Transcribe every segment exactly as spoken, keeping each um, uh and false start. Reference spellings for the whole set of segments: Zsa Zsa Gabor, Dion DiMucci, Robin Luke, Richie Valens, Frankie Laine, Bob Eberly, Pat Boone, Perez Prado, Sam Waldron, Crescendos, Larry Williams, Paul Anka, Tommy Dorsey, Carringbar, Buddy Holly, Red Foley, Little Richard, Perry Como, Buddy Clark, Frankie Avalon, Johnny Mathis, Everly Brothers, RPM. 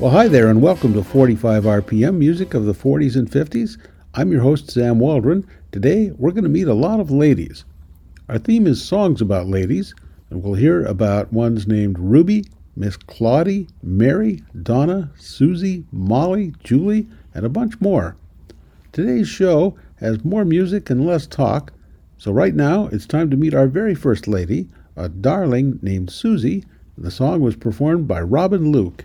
Well, hi there, and welcome to forty-five R P M, music of the forties and fifties. I'm your host, Sam Waldron. Today, we're going to meet a lot of ladies. Our theme is songs about ladies, and we'll hear about ones named Ruby, Miss Claudie, Mary, Donna, Susie, Molly, Julie, and a bunch more. Today's show has more music and less talk, so right now it's time to meet our very first lady, a darling named Susie. The song was performed by Robin Luke.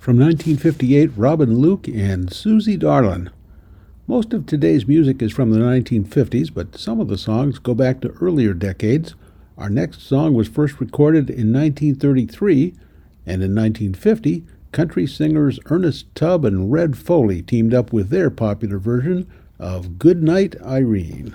From nineteen fifty-eight, Robin Luke and Susie Darlin. Most of today's music is from the nineteen fifties, but some of the songs go back to earlier decades. Our next song was first recorded in nineteen thirty-three, and in nineteen fifty, country singers Ernest Tubb and Red Foley teamed up with their popular version of Good Night, Irene.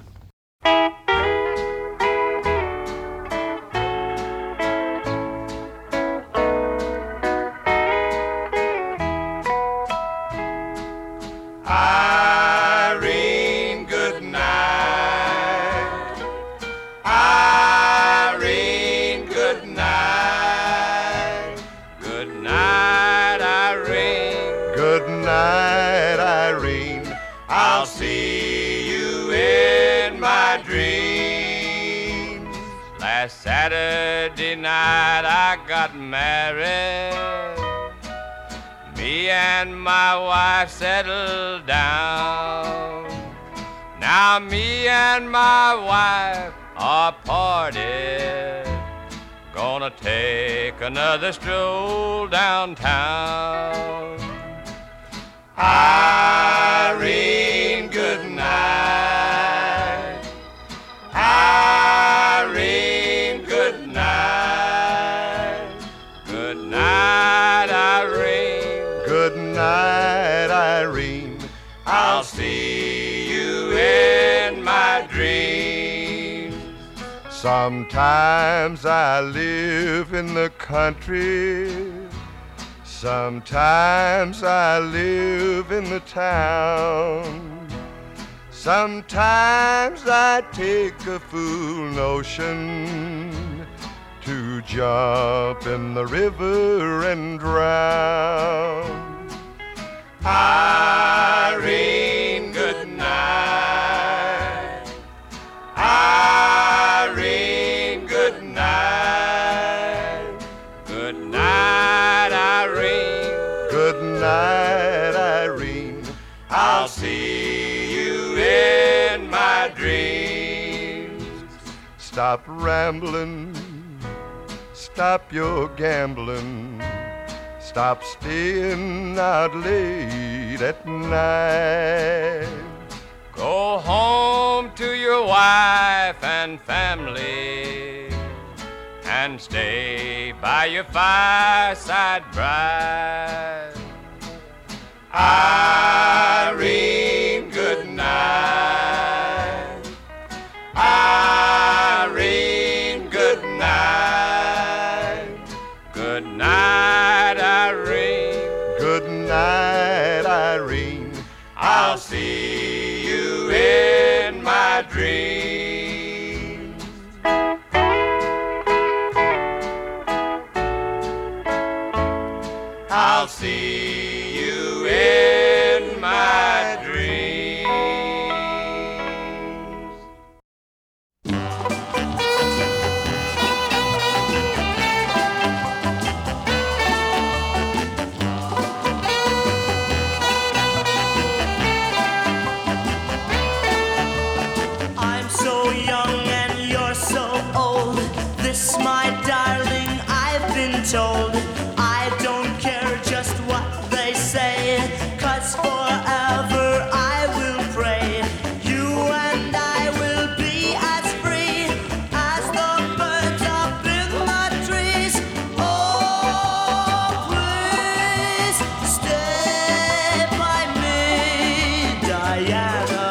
Settle down. Now me and my wife are parted. Gonna take another stroll downtown. Irene, good night. Irene, good night. Good night, Irene. Good night. I'll see you in my dreams. Sometimes I live in the country, sometimes I live in the town, sometimes I take a fool notion to jump in the river and drown. Irene, good night. Irene, good night. Good night, Irene. Good night, Irene. I'll see you in my dreams. Stop rambling. Stop your gambling, stop staying out late at night. Go home to your wife and family and stay by your fireside bright. Irene, good night. Irene, good night. Good night, Irene. Good night, Irene. I'll see you in my dreams. I'll see you in my dreams. Told I don't care just what they say, 'cause forever I will pray you and I will be as free as the birds up in the trees. Oh, please stay by me, Diana.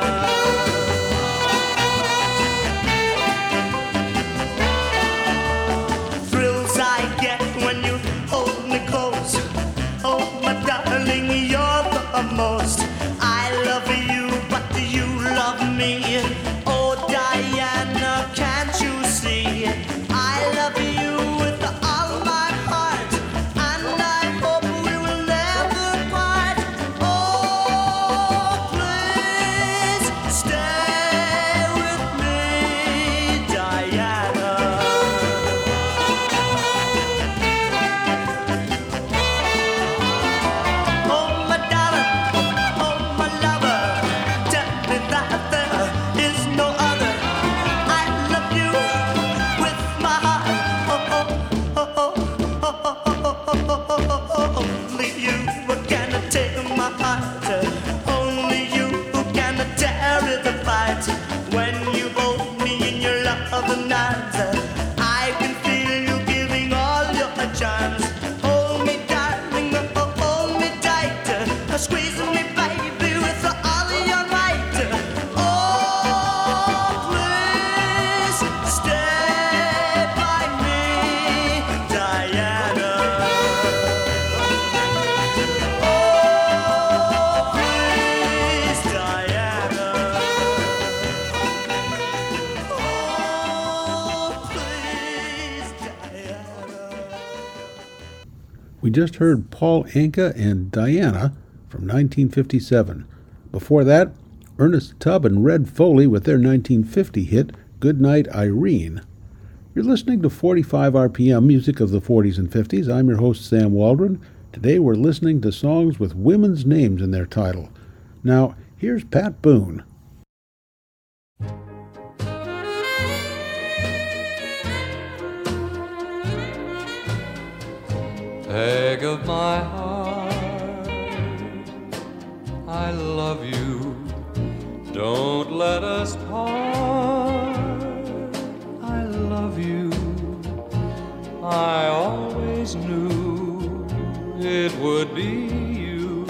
Most. I love you, but you love me. Oh, Diana, can't you see? I love you with all my heart, and I hope we will never part. Oh, please stay with me, Diana. Oh, my darling. We just heard Paul Anka and Diana from nineteen fifty-seven. Before that, Ernest Tubb and Red Foley with their nineteen fifty hit, Good Night, Irene. You're listening to forty-five R P M, music of the forties and fifties. I'm your host, Sam Waldron. Today we're listening to songs with women's names in their title. Now, here's Pat Boone. Peg of my heart, I love you, don't let us part. I love you, I always knew it would be you.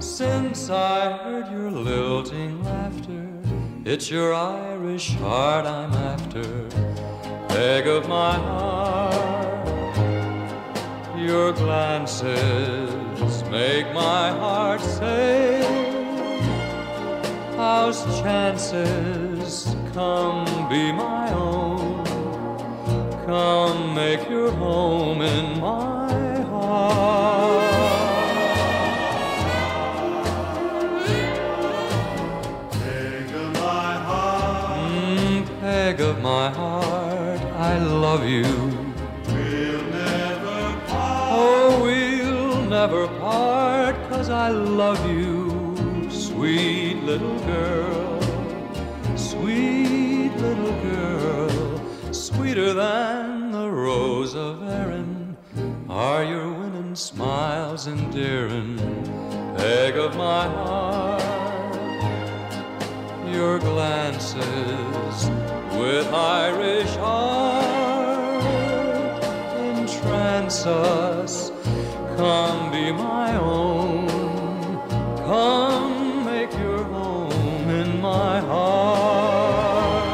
Since I heard your lilting laughter, it's your Irish heart I'm after. peg of my heart. Your glances make my heart say, how's chances? Come be my own. Come make your home in my heart. Of my heart, I love you. We'll never part. Oh, we'll never part, 'cause I love you, sweet little girl, sweet little girl. Sweeter than the rose of Erin are your winning smiles endearing. Peg of my heart, your glances with Irish heart entrance us. Come be my own. Come make your home in my heart.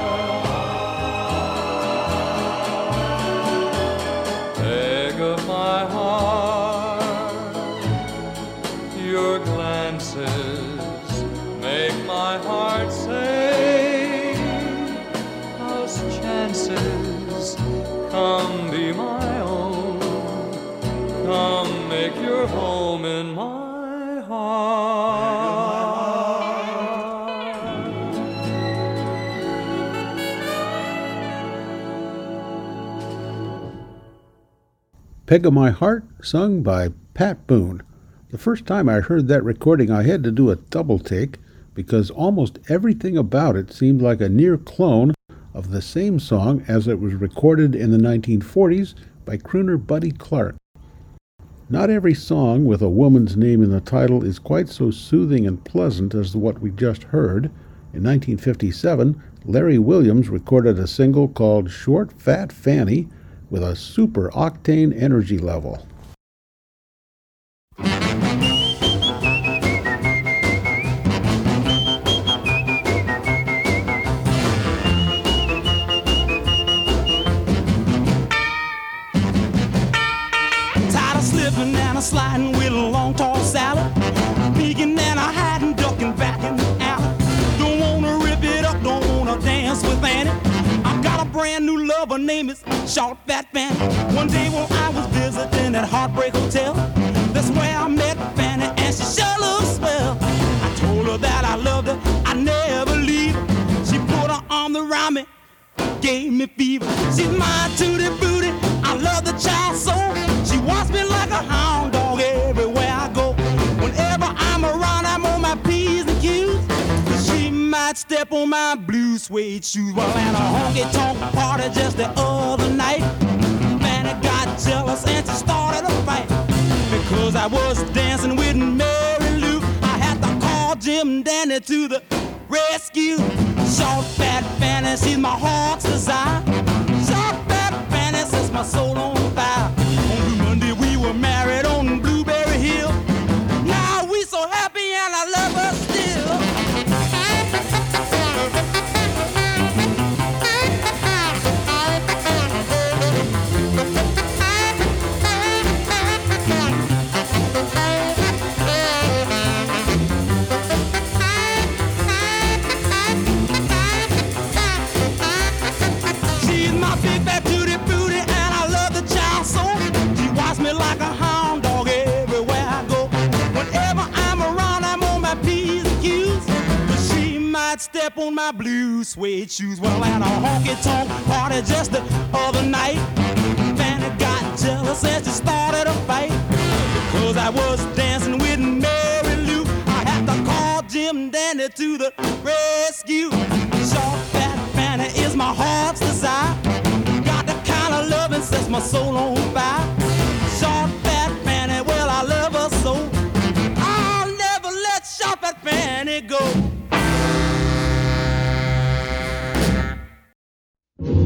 Peg of my heart, your glances make my heart say, come be my own, come make your home in my heart. Peg of My Heart, sung by Pat Boone. The first time I heard that recording, I had to do a double take because almost everything about it seemed like a near clone of the same song as it was recorded in the nineteen forties by crooner Buddy Clark. Not every song with a woman's name in the title is quite so soothing and pleasant as what we just heard. In nineteen fifty-seven, Larry Williams recorded a single called Short Fat Fanny with a super octane energy level. Sliding with a long tall salad, peeking and a hiding, ducking back in the alley. Don't wanna rip it up, don't wanna dance with Annie. I got a brand new love, her name is Short Fat Fanny. One day while I was visiting at Heartbreak Hotel, that's where I met Fanny, and she sure looked swell. I told her that I loved her, I'd never leave her. She put her arm around me, gave me fever. She's my tutti booty, I love the child so. She wants me like a hound dog everywhere I go. Whenever I'm around, I'm on my P's and Q's, 'cause she might step on my blue suede shoes. Well, at a honky-tonk party just the other night, Fanny got jealous and she started a fight. Because I was dancing with Mary Lou, I had to call Jim Dandy to the rescue. Short fat Fanny, she's my heart's desire. Short fat Fanny sets my soul on fire. On Blue Monday we were married on Blueberry Hill. Now we so happy and I love her still. Step on my blue suede shoes. Well, at a honky-tonk party just the other night, Fanny got jealous and she started a fight. Because I was dancing with Mary Lou, I had to call Jim Dandy to the rescue. Short fat Fanny is my heart's desire. Got the kind of love and sets my soul on fire. Short fat Fanny, well, I love her so. I'll never let short fat Fanny go. Yeah.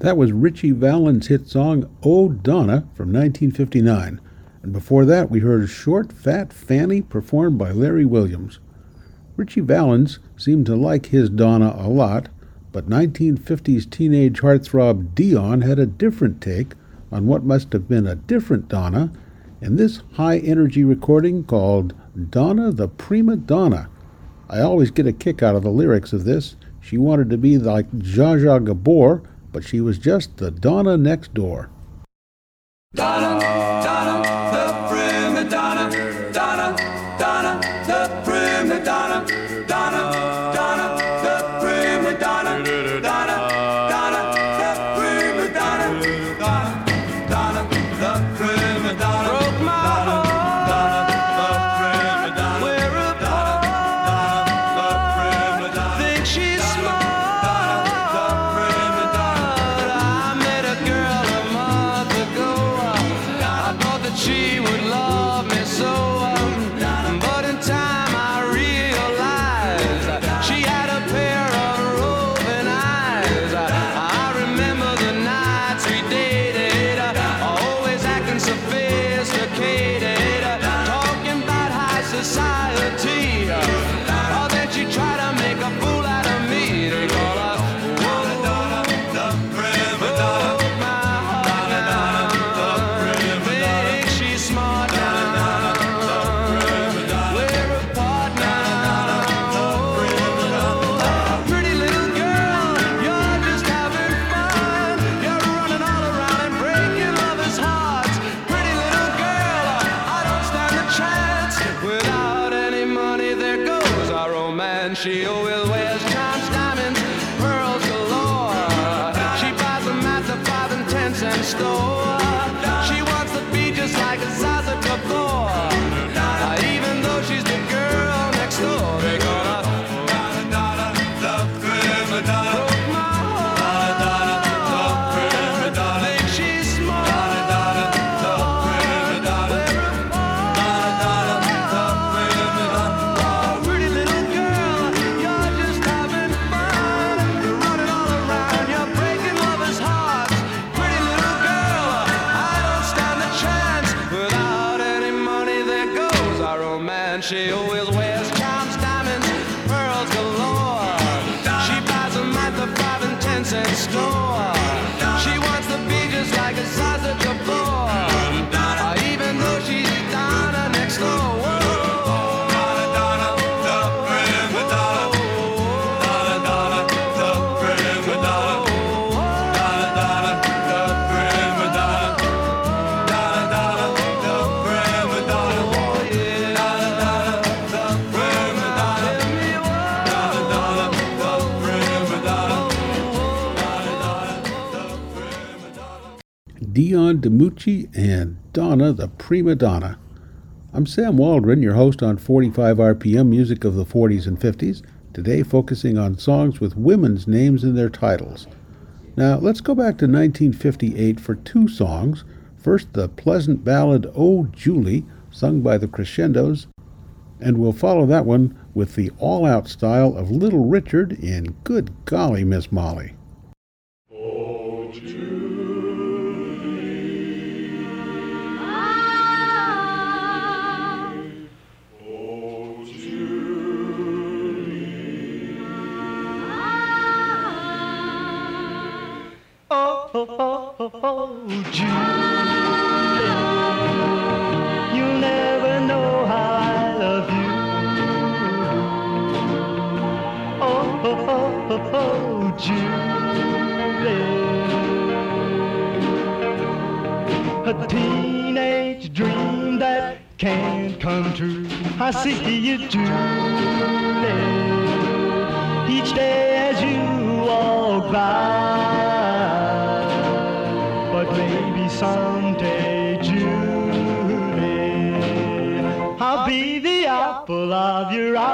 That was Richie Valens' hit song, "Oh Donna," from nineteen fifty-nine. And before that, we heard "Short Fat Fanny" performed by Larry Williams. Richie Valens seemed to like his Donna a lot, but nineteen fifties teenage heartthrob Dion had a different take on what must have been a different Donna in this high-energy recording called "Donna the Prima Donna." I always get a kick out of the lyrics of this. She wanted to be like Zsa Zsa Gabor, but she was just the Donna next door. Donna, Donna, the prima donna, Donna, Donna, the prima donna, Donna, Donna, the prima donna, Donna, Donna, the prima donna, Donna, Donna, the prima donna, broke my heart. Dion DiMucci and Donna the Prima Donna. I'm Sam Waldron, your host on forty-five R P M Music of the forties and fifties, today focusing on songs with women's names in their titles. Now, let's go back to nineteen fifty-eight for two songs. First, the pleasant ballad "Oh Julie," sung by the Crescendos, and we'll follow that one with the all-out style of Little Richard in "Good Golly, Miss Molly." Oh, oh, oh, Julie, you'll never know how I love you. Oh, oh, oh, oh, oh, Julie, a teenage dream that can't come true. I see you, Julie, each day as you walk by. Maybe someday, Julie, I'll be the apple of your eye.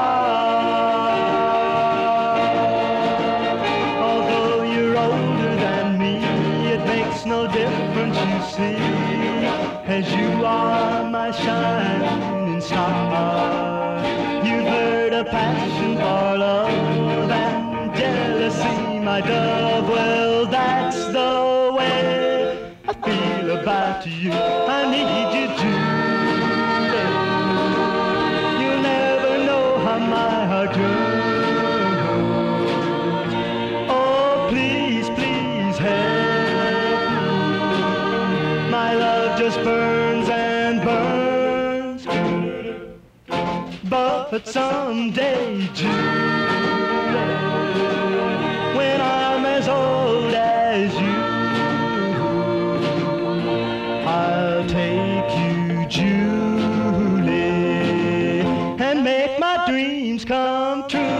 Although you're older than me, it makes no difference, you see, as you are my shining star. You've heard a passion for love and jealousy, my dove. Well, that's the without you, I need you too. You'll never know how my heart grows. Oh, please, please help. My love just burns and burns. But someday, June, when I'm as old as you, I'll take you, Julie, and make my dreams come true.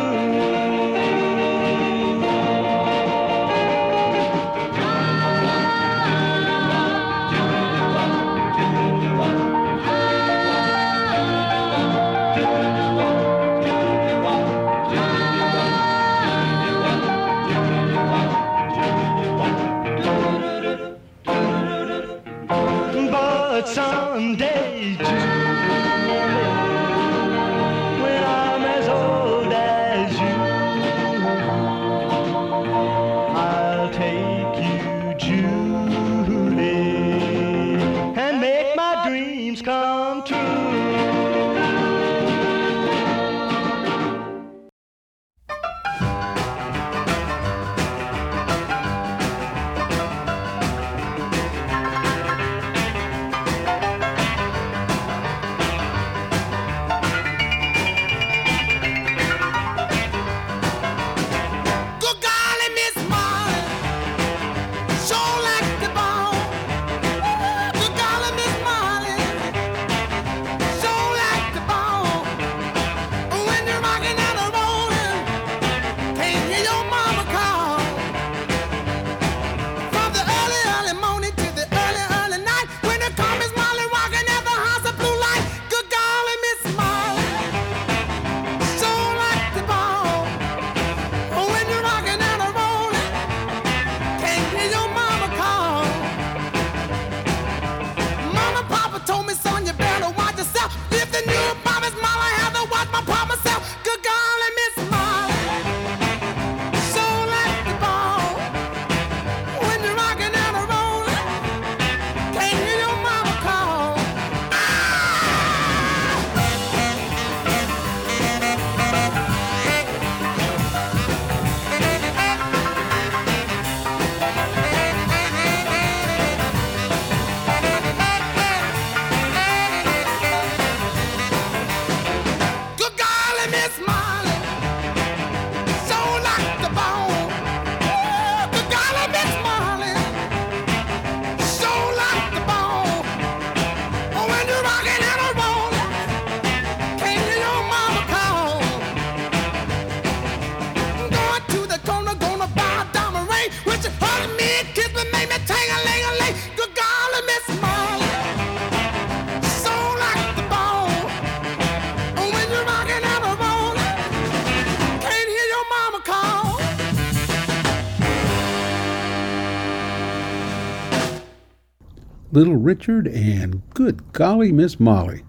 Little Richard and Good Golly Miss Molly.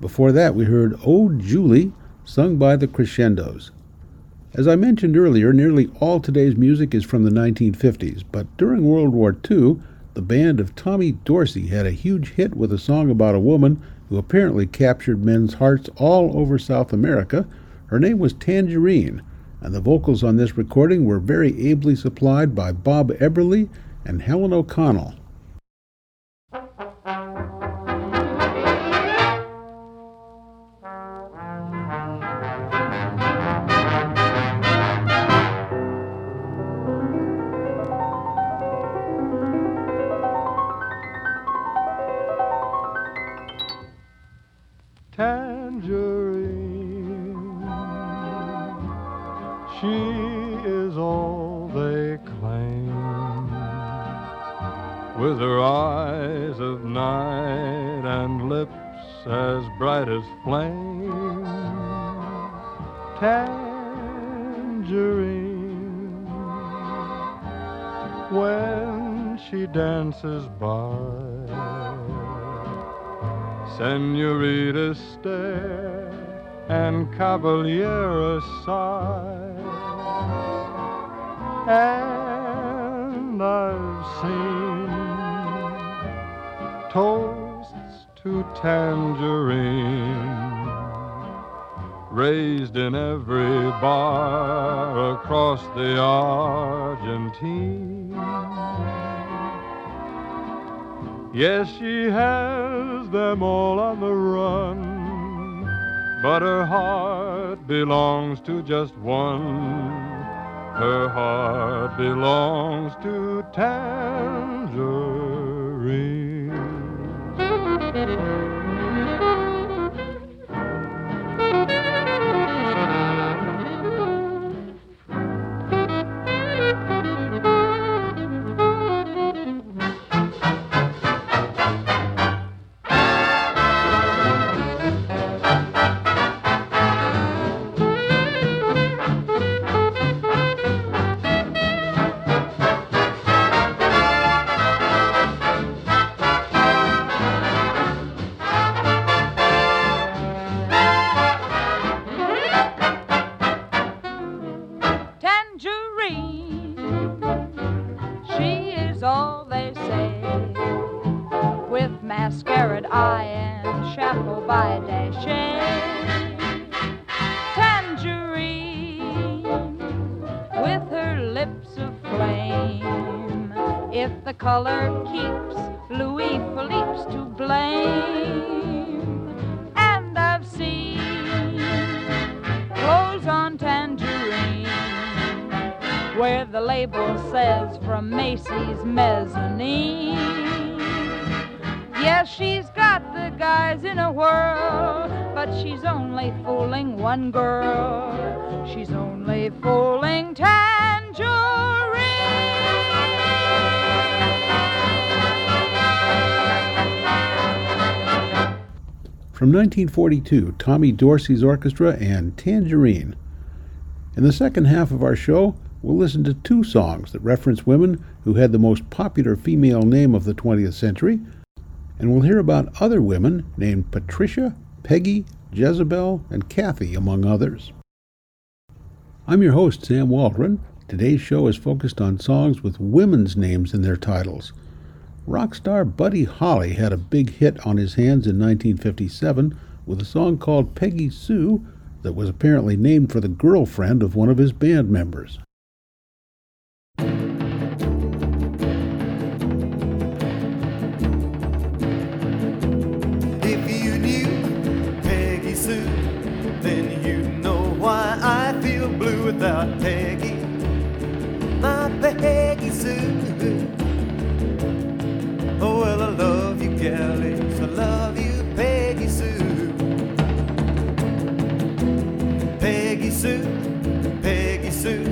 Before that, we heard Oh Julie, sung by the Crescendos. As I mentioned earlier, nearly all today's music is from the nineteen fifties, but during World War Two, the band of Tommy Dorsey had a huge hit with a song about a woman who apparently captured men's hearts all over South America. Her name was Tangerine, and the vocals on this recording were very ably supplied by Bob Eberly and Helen O'Connell. Senorita stare and caballero sigh, and I've seen toasts to tangerine, raised in every bar across the Argentine. Yes, she has them all on the run, but her heart belongs to just one. Her heart belongs to tangerine. From nineteen forty-two, Tommy Dorsey's Orchestra and Tangerine. In the second half of our show, we'll listen to two songs that reference women who had the most popular female name of the twentieth century, and we'll hear about other women named Patricia, Peggy, Jezebel, and Kathy, among others. I'm your host, Sam Waldron. Today's show is focused on songs with women's names in their titles. Rock star Buddy Holly had a big hit on his hands in nineteen fifty-seven with a song called Peggy Sue that was apparently named for the girlfriend of one of his band members. If you knew Peggy Sue, then you'd know why I feel blue without Peggy, my Peggy Sue. Oh, well, I love you, Gallies, I love you, Peggy Sue. Peggy Sue, Peggy Sue,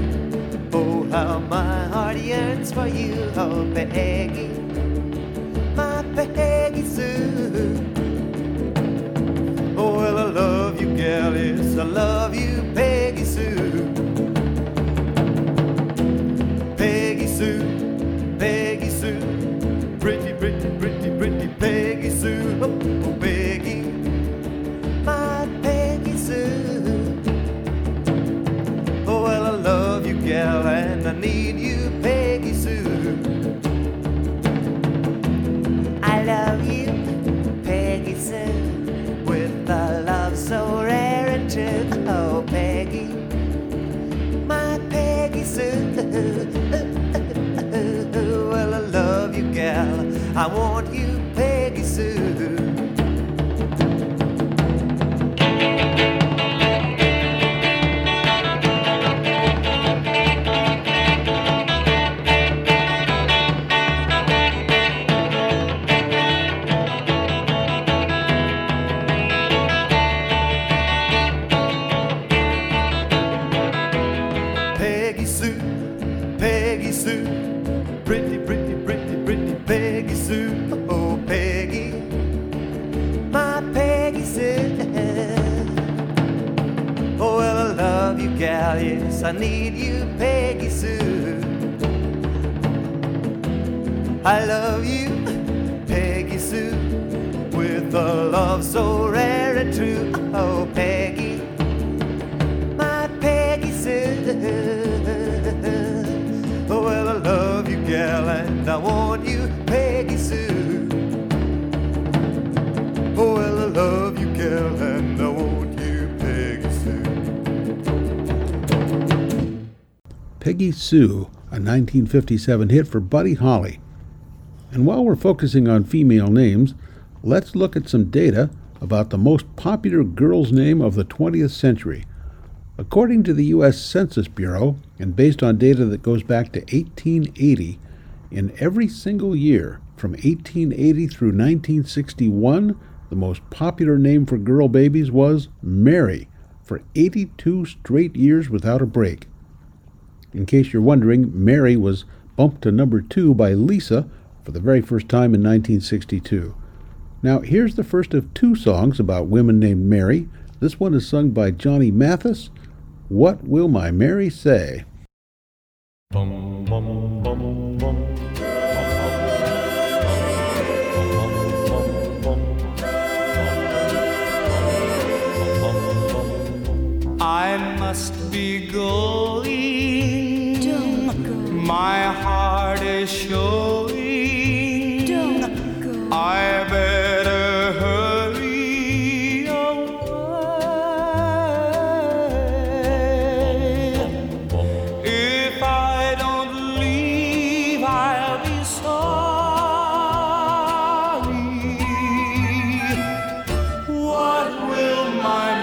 oh, how my heart yearns for you. Oh, Peggy, my Peggy Sue. Oh, well, I love you, Gallies, I love you, Peggy Sue. Peggy Sue, Peggy Sue, pretty, pretty, pretty, pretty Peggy Sue. Oh, Peggy, my Peggy Sue. Oh, well, I love you, gal, and I need you, Peggy Sue. I love you, Peggy Sue, with a love so rare and true. Oh, Peggy, my Peggy Sue. Well, I love you, gal, I want you, Peggy Sue. I need you, Peggy Sue. I love you, Peggy Sue, with a love so rare and true. Oh, Peggy, my Peggy Sue. Oh, well, I love you, gal, and I want you, Peggy Sue. Peggy Sue, a nineteen fifty-seven hit for Buddy Holly. And while we're focusing on female names, let's look at some data about the most popular girl's name of the twentieth century. According to the U S Census Bureau, and based on data that goes back to eighteen eighty, in every single year, from eighteen eighty through nineteen sixty-one, the most popular name for girl babies was Mary, for eighty-two straight years without a break. In case you're wondering, Mary was bumped to number two by Lisa for the very first time in nineteen sixty-two. Now, here's the first of two songs about women named Mary. This one is sung by Johnny Mathis, "What Will My Mary Say?" Bum, bum, bum, bum. I must be going. Don't go. My heart is showing. Don't go. I better hurry away. If I don't leave, I'll be sorry. What will my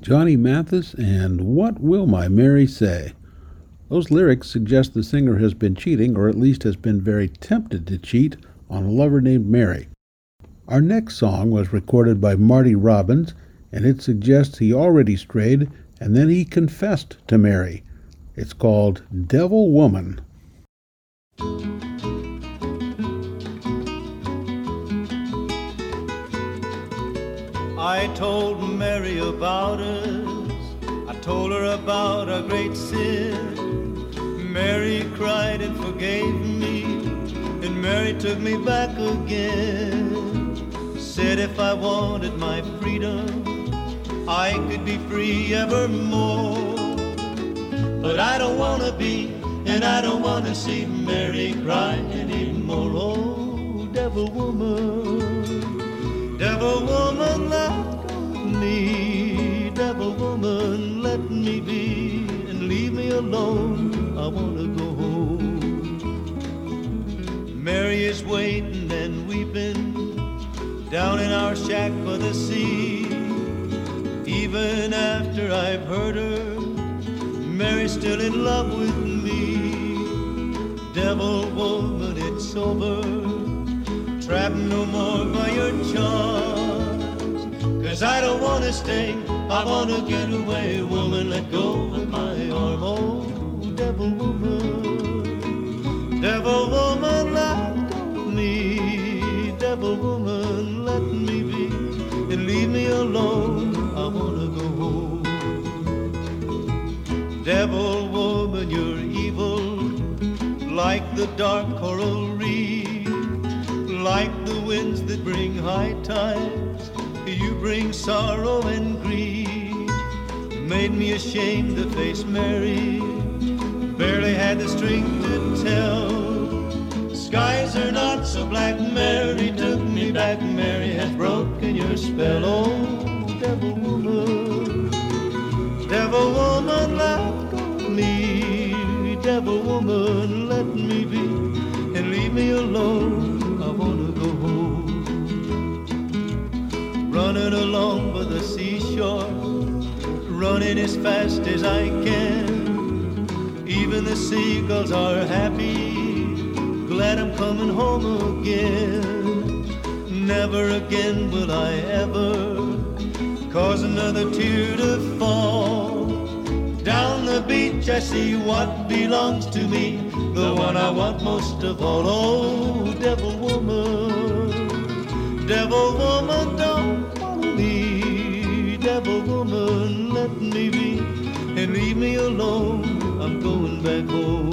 Johnny Mathis and "What Will My Mary Say?" Those lyrics suggest the singer has been cheating, or at least has been very tempted to cheat, on a lover named Mary. Our next song was recorded by Marty Robbins, and it suggests he already strayed, and then he confessed to Mary. It's called "Devil Woman." I told Mary about us, I told her about our great sin. Mary cried and forgave me, and Mary took me back again. Said if I wanted my freedom, I could be free evermore. But I don't want to be, and I don't want to see Mary cry anymore. Oh, devil woman, devil woman, me, devil woman, let me be and leave me alone. I wanna go home. Mary is waiting and weeping down in our shack by the sea. Even after I've heard her, Mary's still in love with me. Devil woman, it's over, trapped no more by your charms. 'Cause I don't want to stay, I want to get away. Woman, let go of my arm. Oh, devil woman, devil woman, let go of me. Devil woman, let me be and leave me alone. I want to go home. Devil woman, you're evil, like the dark coral reef, like the winds that bring high tides. You bring sorrow and grief. Made me ashamed to face Mary, barely had the strength to tell. Skies are not so black, Mary took me back. Mary has broken your spell. Oh, devil woman, devil woman, let go of me. Devil woman, let me be and leave me alone. I want to go home. Running along by the seashore, running as fast as I can. Even the seagulls are happy, glad I'm coming home again. Never again will I ever cause another tear to fall. Down the beach I see what belongs to me, the one I want most of all. Oh, devil woman, devil woman, don't follow me. Devil woman, let me be and leave me alone. I'm going back home.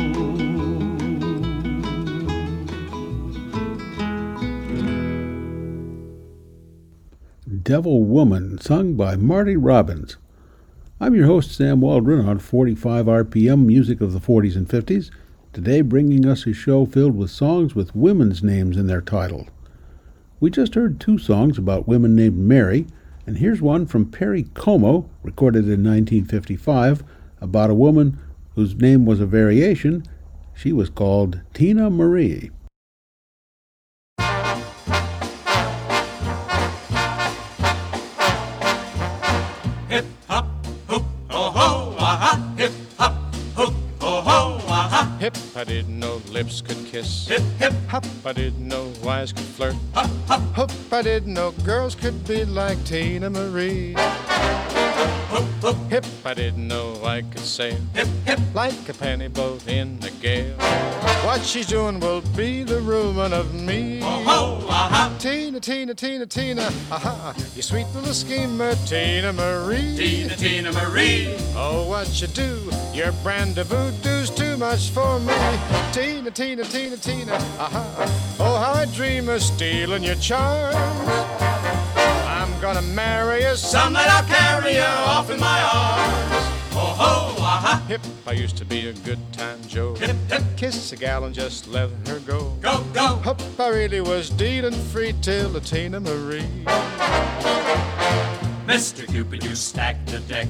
Devil Woman, sung by Marty Robbins. I'm your host, Sam Waldron, on forty-five R P M music of the forties and fifties, today bringing us a show filled with songs with women's names in their title. We just heard two songs about women named Mary, and here's one from Perry Como, recorded in nineteen fifty-five, about a woman whose name was a variation. She was called Tina Marie. Hip hop, hoop, oh ho, ah-ha. Hip hop, hoop, oh ho, ah-ha. Hip, I didn't know lips could kiss. Hip, hip, hop, I didn't know eyes could flirt. Hop, hop, hoop, I didn't know girls could be like Tina Marie. Hip, hip, I didn't know I could sail. Hip, hip, like a panty boat in the gale. What she's doing will be the ruin of me. Oh ho, aha. Tina, Tina, Tina, Tina, aha. You sweet little schemer, Tina Marie. Tina, Tina Marie. Oh, what you do, your brand of voodoo's too much for me. Tina, Tina, Tina, Tina, aha. Oh, how I dream of stealing your charms. Gonna marry you, some that I'll carry you off in my arms. Oh ho, aha. Hip, I used to be a good time Joe. Hip, hip, kiss a gal and just let her go. Go, go. Hop, I really was dealing free till the Tina Marie. Mister Cupid, you stacked the deck.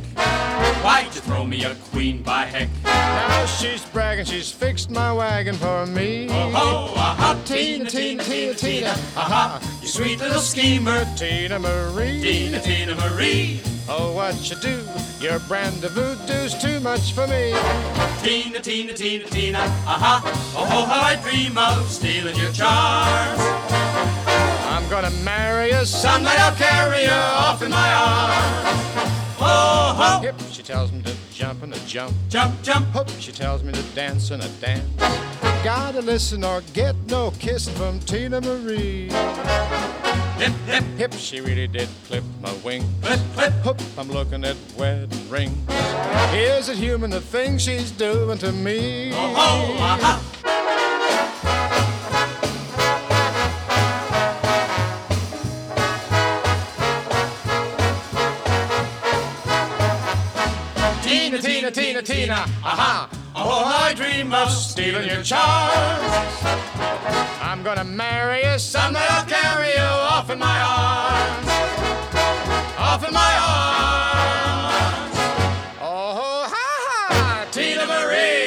Why'd you throw me a queen by heck? Now she's bragging, she's fixed my wagon for me. Oh ho, aha. Tina, Tina, Tina, Tina, aha. You sweet little schemer, Tina Marie. Tina, Tina Marie. Oh, what you do, your brand of voodoo's too much for me. Tina, Tina, Tina, Tina, aha. Oh ho, how I dream of stealing your charms. I'm gonna marry you, some night I'll carry you off in my arms. Oh, ho! Hip, she tells me to jump and a jump. Jump, jump. Hop, she tells me to dance and a dance. Gotta listen or get no kissing from Tina Marie. Hip, hip, hip, she really did clip my wings. Clip, clip, hop, I'm looking at wedding rings. Is it human the thing she's doing to me? Oh, ho, aha! Tina, Tina, Tina, aha, oh, I dream of stealing your charms. I'm gonna marry you, some night I'll carry you off in my arms. Off in my arms. Oh, ha, ha, Tina Marie.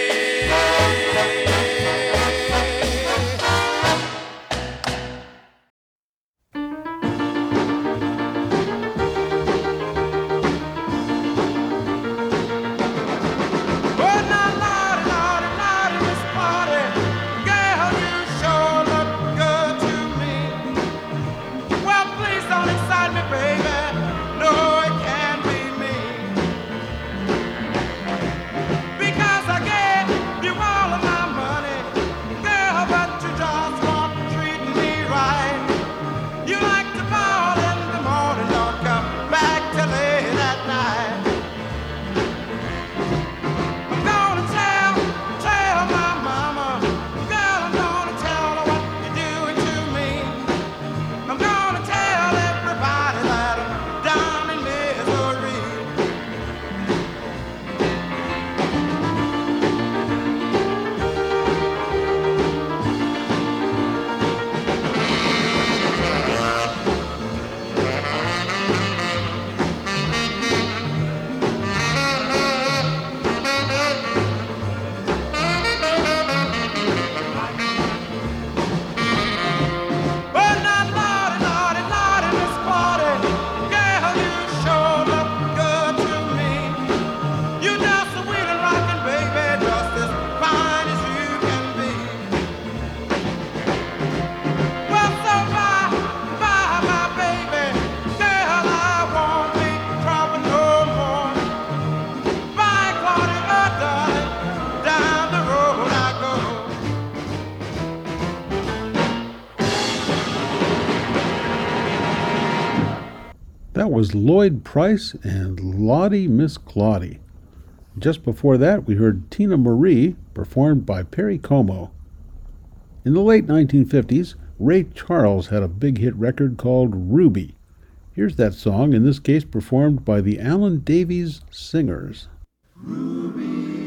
That was Lloyd Price and Lottie Miss Claudie. Just before that, we heard Tina Marie, performed by Perry Como. In the late nineteen fifties, Ray Charles had a big hit record called Ruby. Here's that song, in this case performed by the Allen Davies Singers. Ruby.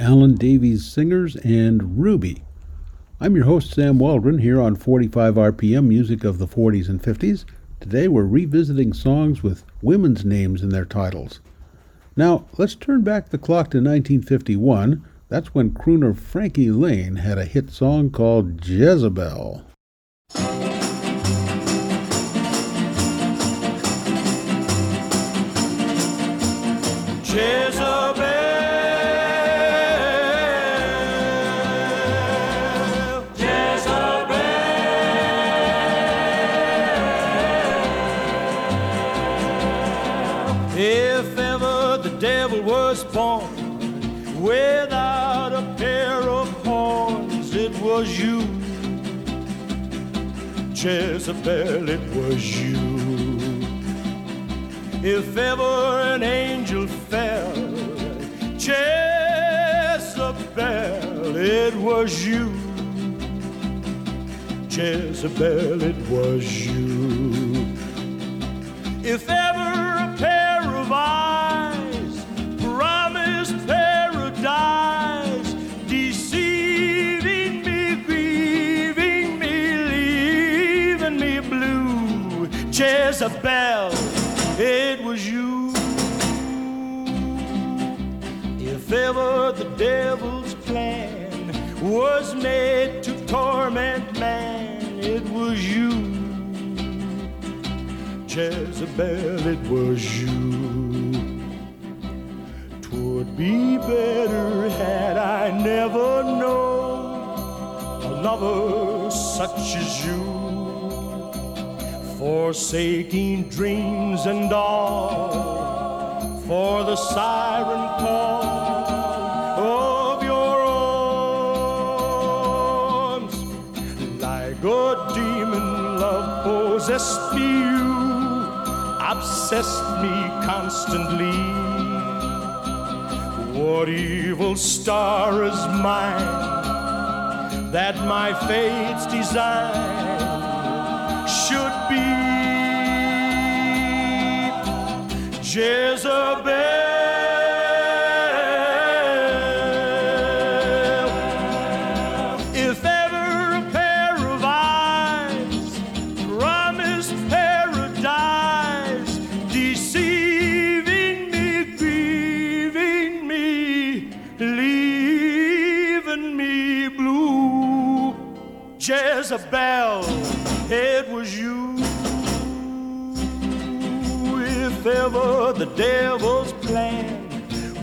Allen Davies Singers and Ruby. I'm your host, Sam Waldron, here on forty-five R P M Music of the forties and fifties. Today we're revisiting songs with women's names in their titles. Now, let's turn back the clock to nineteen fifty-one. That's when crooner Frankie Laine had a hit song called Jezebel. Jezebel. Without a pair of horns, it was you, Jezebel, it was you. If ever an angel fell, Jezebel, it was you, Jezebel, it was you. If ever a pair of eyes paradise, deceiving me, grieving me, leaving me blue, Jezebel, it was you. If ever the devil's plan was made to torment man, it was you, Jezebel, it was you. Would be better had I never known a lover such as you, forsaking dreams and all for the siren call of your arms. Like a demon, love possessed me, you obsessed me constantly. What evil star is mine that my fate's design should be? Jezebel, if ever a pair of eyes promised paradise, deceiving me, grieving me, leaving me blue, Jezebel, it was you. If ever the devil's plan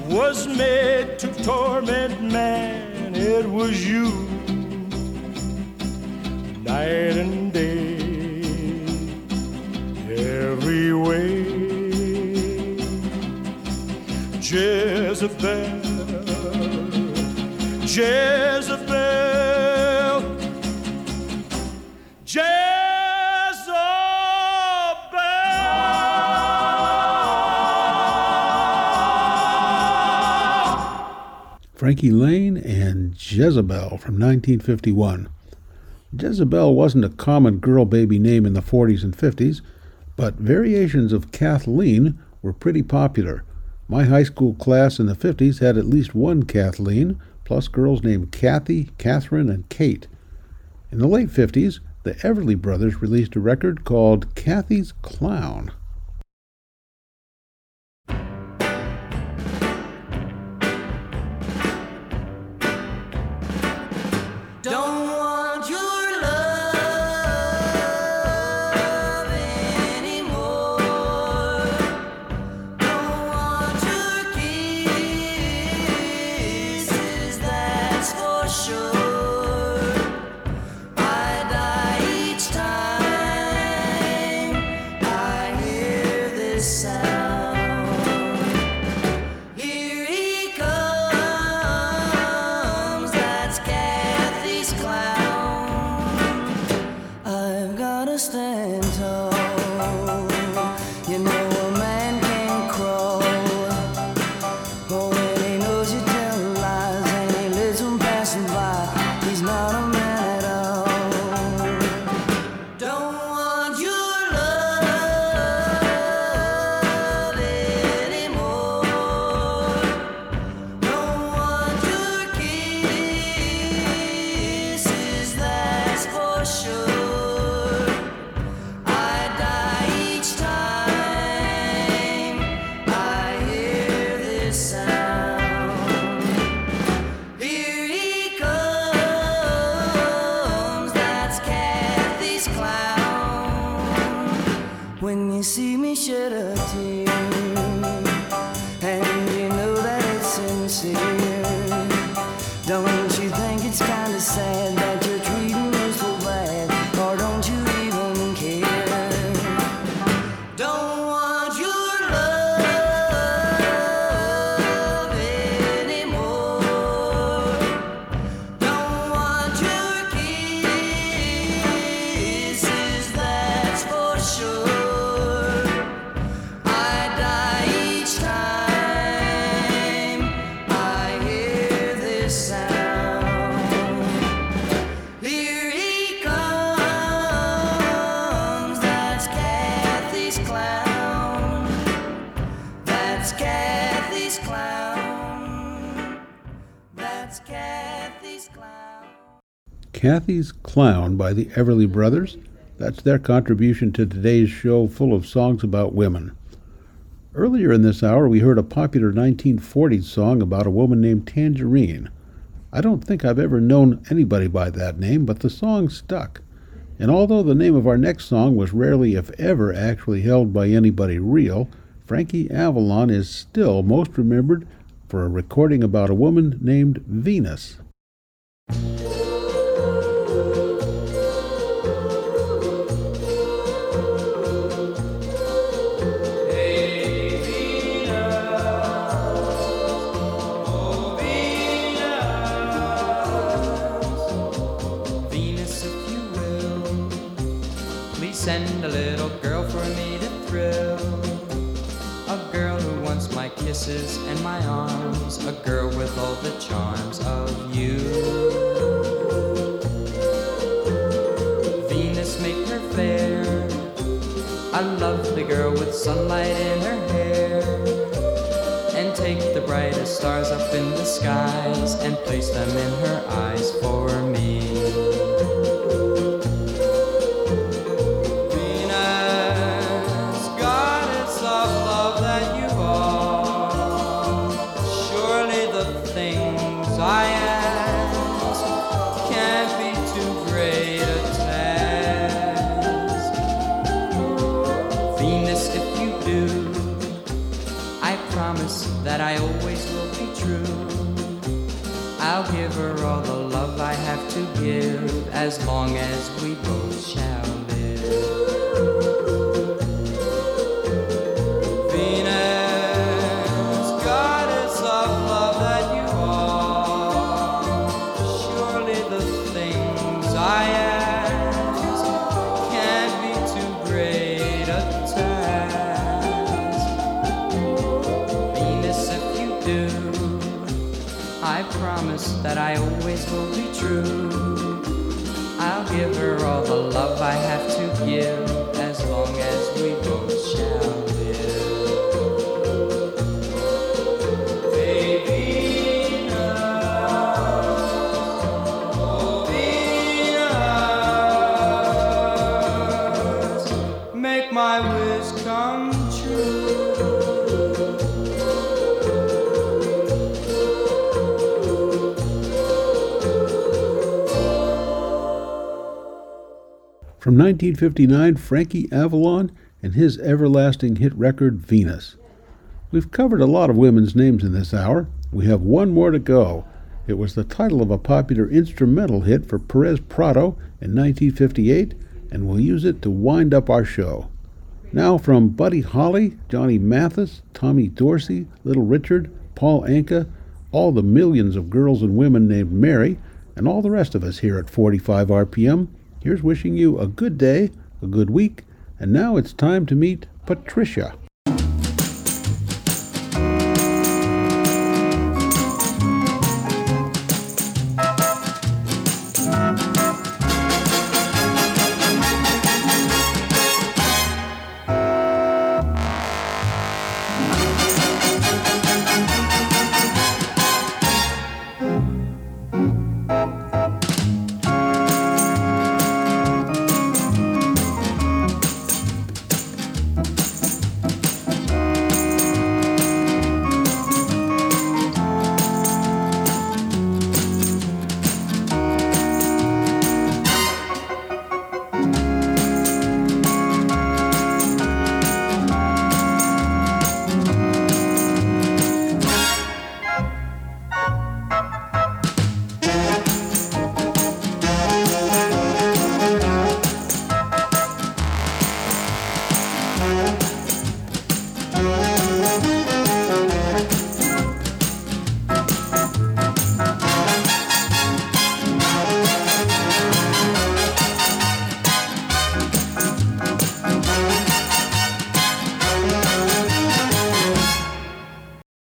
was made to torment man, it was you. Night and day, every way, Jezebel, Jezebel, Jezebel. Frankie Laine and Jezebel from nineteen fifty-one. Jezebel wasn't a common girl baby name in the forties and fifties, but variations of Kathleen were pretty popular. My high school class in the fifties had at least one Kathleen, plus girls named Kathy, Catherine, and Kate. In the late fifties, the Everly Brothers released a record called Kathy's Clown. Kathy's Clown by the Everly Brothers. That's their contribution to today's show full of songs about women. Earlier in this hour, we heard a popular nineteen forties song about a woman named Tangerine. I don't think I've ever known anybody by that name, but the song stuck. And although the name of our next song was rarely, if ever, actually held by anybody real, Frankie Avalon is still most remembered for a recording about a woman named Venus. Hey, Venus. kisses and my arms, a girl with all the charms of you. Venus, make her fair. I love the girl with sunlight in her hair. And take the brightest stars up in the skies and place them in her eyes for me. As long as we both shall live. Venus, goddess of love that you are, surely the things I ask can't be too great a task. Venus, if you do, I promise that I always will be true. Give her all the love I have to give, as long as we both shall live. Baby, Venus, oh Venus, make my wish come true. From nineteen fifty-nine, Frankie Avalon and his everlasting hit record, Venus. We've covered a lot of women's names in this hour. We have one more to go. It was the title of a popular instrumental hit for Perez Prado in nineteen fifty-eight, and we'll use it to wind up our show. Now from Buddy Holly, Johnny Mathis, Tommy Dorsey, Little Richard, Paul Anka, all the millions of girls and women named Mary, and all the rest of us here at forty-five R P M, here's wishing you a good day, a good week, and now it's time to meet Patricia.